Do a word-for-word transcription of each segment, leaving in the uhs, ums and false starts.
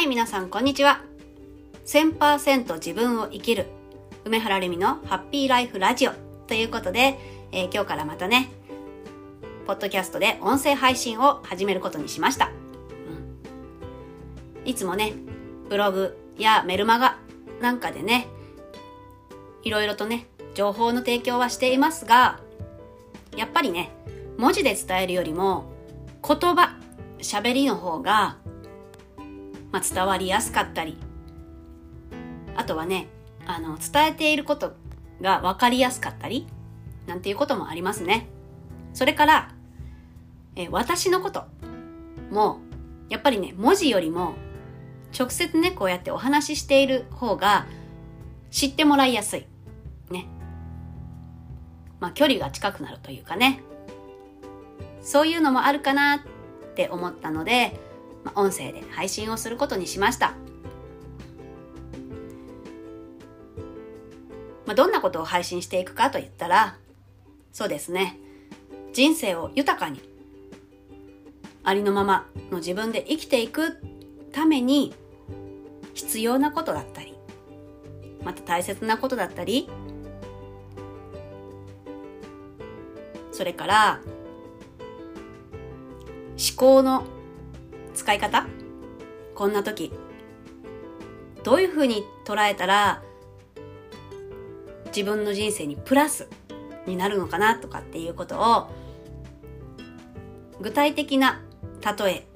はい、皆さんこんにちは。 せんパーセント 自分を生きる梅原れみのハッピーライフラジオということで、えー、今日からまたねポッドキャストで音声配信を始めることにしました、うん、いつもねブログやメルマガなんかでねいろいろとね情報の提供はしていますが、やっぱりね文字で伝えるよりも言葉、喋りの方がまあ、伝わりやすかったり、あとはね、あの、伝えていることが分かりやすかったり、なんていうこともありますね。それから、え、私のことも、やっぱりね、文字よりも、直接ね、こうやってお話ししている方が、知ってもらいやすい。ね。まあ、距離が近くなるというかね。そういうのもあるかなって思ったので、音声で配信をすることにしました。まあ、どんなことを配信していくかといったら、そうですね、人生を豊かに、ありのままの自分で生きていくために必要なことだったり、また大切なことだったり、それから思考の使い方、こんな時どういう風に捉えたら自分の人生にプラスになるのかなとかっていうことを具体的な例え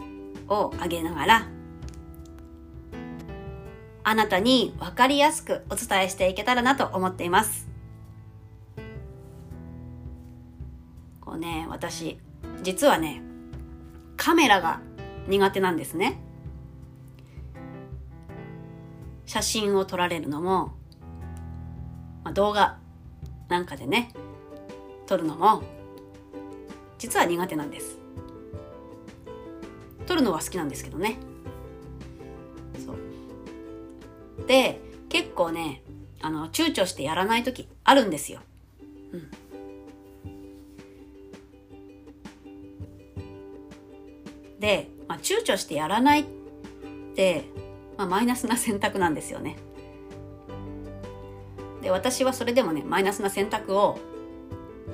を挙げながらあなたに分かりやすくお伝えしていけたらなと思っています。こうね、私実はねカメラが苦手なんですね。写真を撮られるのも、まあ、動画なんかでね撮るのも実は苦手なんです。撮るのは好きなんですけどね。そうで結構ねあの躊躇してやらない時あるんですよ、うん、でまあ、躊躇してやらないって、まあ、マイナスな選択なんですよね。で、私はそれでもねマイナスな選択を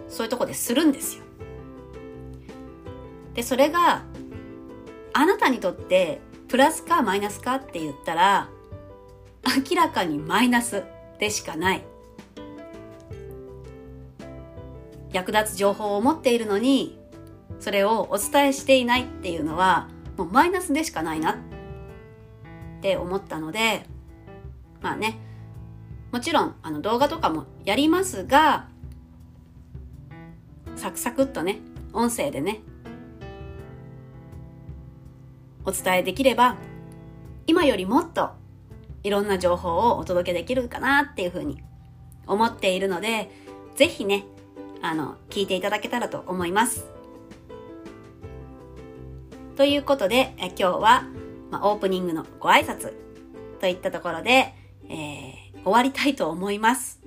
そういうとこでするんですよ。で、それがあなたにとってプラスかマイナスかって言ったら明らかにマイナスでしかない。役立つ情報を持っているのにそれをお伝えしていないっていうのはもうマイナスでしかないなって思ったので、まあね、もちろんあの動画とかもやりますが、サクサクっとね音声でねお伝えできれば今よりもっといろんな情報をお届けできるかなっていうふうに思っているので、ぜひねあの聞いていただけたらと思います。ということで今日は、まあ、オープニングのご挨拶といったところで、えー、終わりたいと思います。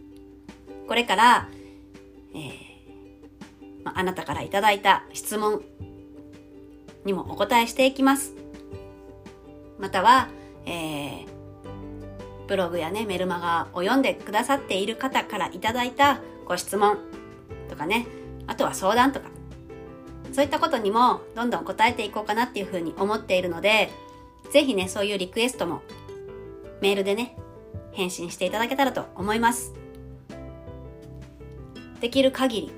これから、えーまあ、あなたからいただいた質問にもお答えしていきます。または、えー、ブログやねメルマガを読んでくださっている方からいただいたご質問とかね、あとは相談とかそういったことにもどんどん答えていこうかなっていうふうに思っているので、ぜひねそういうリクエストもメールでね返信していただけたらと思います。できる限り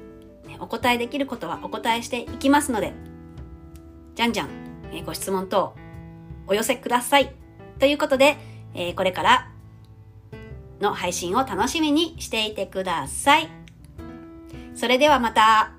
お答えできることはお答えしていきますので、じゃんじゃんご質問等お寄せくださいということで、これからの配信を楽しみにしていてください。それではまた。